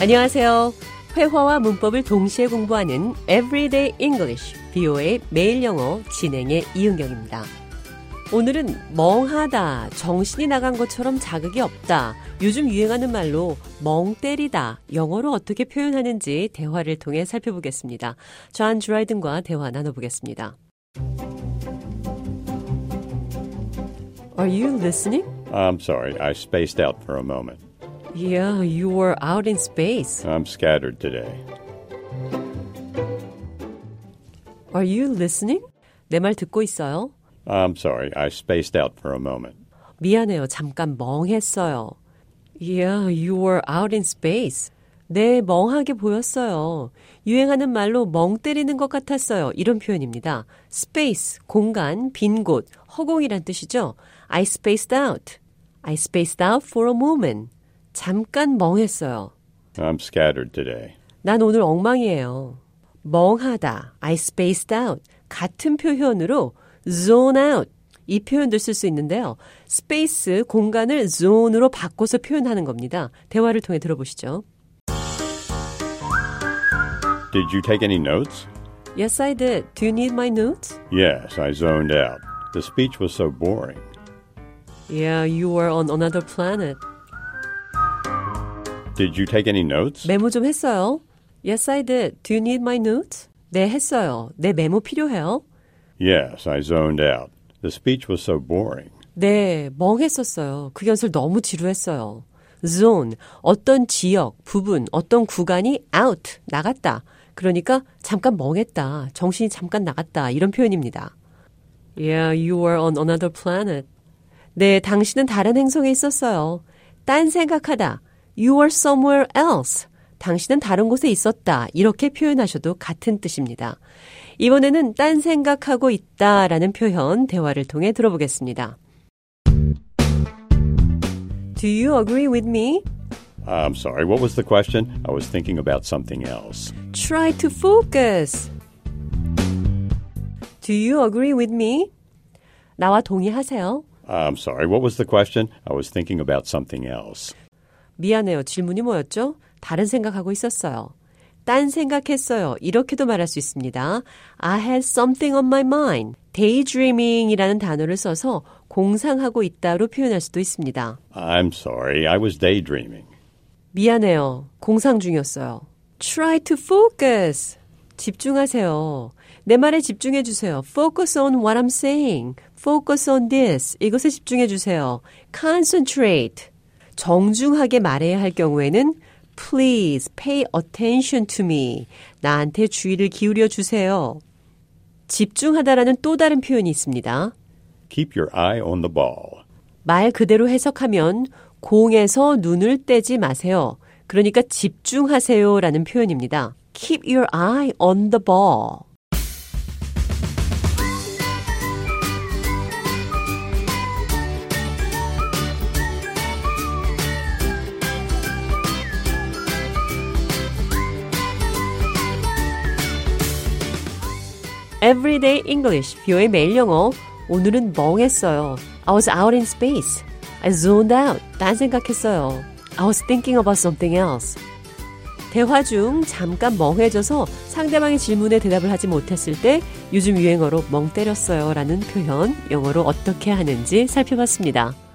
안녕하세요. 회화와 문법을 동시에 공부하는 Everyday English, BO의 매일 영어 진행의 이은경입니다. 오늘은 멍하다, 정신이 나간 것처럼 자극이 없다, 요즘 유행하는 말로 멍 때리다, 영어로 어떻게 표현하는지 대화를 통해 살펴보겠습니다. 존 드라이든과 대화 나눠보겠습니다. Are you listening? I'm sorry, I spaced out for a moment. Yeah, you were out in space. I'm scattered today. Are you listening? 내 말 듣고 있어요? I'm sorry, I spaced out for a moment. 미안해요, 잠깐 멍했어요. Yeah, you were out in space. 네, 멍하게 보였어요. 유행하는 말로 멍 때리는 것 같았어요. 이런 표현입니다. Space, 공간, 빈 곳, 허공이란 뜻이죠. I spaced out. I spaced out for a moment. 잠깐 멍했어요. I'm scattered today. 난 오늘 엉망이에요. 멍하다, I spaced out. 같은 표현으로 zone out. 이 표현도 쓸 수 있는데요. 스페이스, 공간을 zone으로 바꿔서 표현하는 겁니다. 대화를 통해 들어보시죠. Did you take any notes? Yes, I did. Do you need my notes? Yes, I zoned out. The speech was so boring. Yeah, you were on another planet. Did you take any notes? 메모 좀 했어요. Yes, I did. Do you need my notes? 네, 했어요. 내 메모 필요해요? Yes, I zoned out. The speech was so boring. 네, 멍했었어요. 그 연설 너무 지루했어요. Zone, 어떤 지역, 부분, 어떤 구간이 out, 나갔다. 그러니까 잠깐 멍했다. 정신이 잠깐 나갔다. 이런 표현입니다. Yeah, you were on another planet. 네, 당신은 다른 행성에 있었어요. 딴 생각하다. You were somewhere else. 당신은 다른 곳에 있었다. 이렇게 표현하셔도 같은 뜻입니다. 이번에는 딴 생각하고 있다라는 표현 대화를 통해 들어보겠습니다. Do you agree with me? I'm sorry. What was the question? I was thinking about something else. Try to focus. Do you agree with me? 나와 동의하세요? I'm sorry. What was the question? I was thinking about something else. 미안해요. 질문이 뭐였죠? 다른 생각하고 있었어요. 딴 생각했어요. 이렇게도 말할 수 있습니다. I had something on my mind. Daydreaming이라는 단어를 써서 공상하고 있다로 표현할 수도 있습니다. I'm sorry. I was daydreaming. 미안해요. 공상 중이었어요. Try to focus. 집중하세요. 내 말에 집중해 주세요. Focus on what I'm saying. Focus on this. 이것에 집중해 주세요. Concentrate. 정중하게 말해야 할 경우에는 Please pay attention to me. 나한테 주의를 기울여 주세요. 집중하다라는 또 다른 표현이 있습니다. Keep your eye on the ball. 말 그대로 해석하면 공에서 눈을 떼지 마세요. 그러니까 집중하세요라는 표현입니다. Keep your eye on the ball. Everyday English, 뷰의 매일 영어. 오늘은 멍했어요. I was out in space. I zoned out. 딴 생각했어요. I was thinking about something else. 대화 중 잠깐 멍해져서 상대방의 질문에 대답을 하지 못했을 때 요즘 유행어로 멍 때렸어요 라는 표현, 영어로 어떻게 하는지 살펴봤습니다.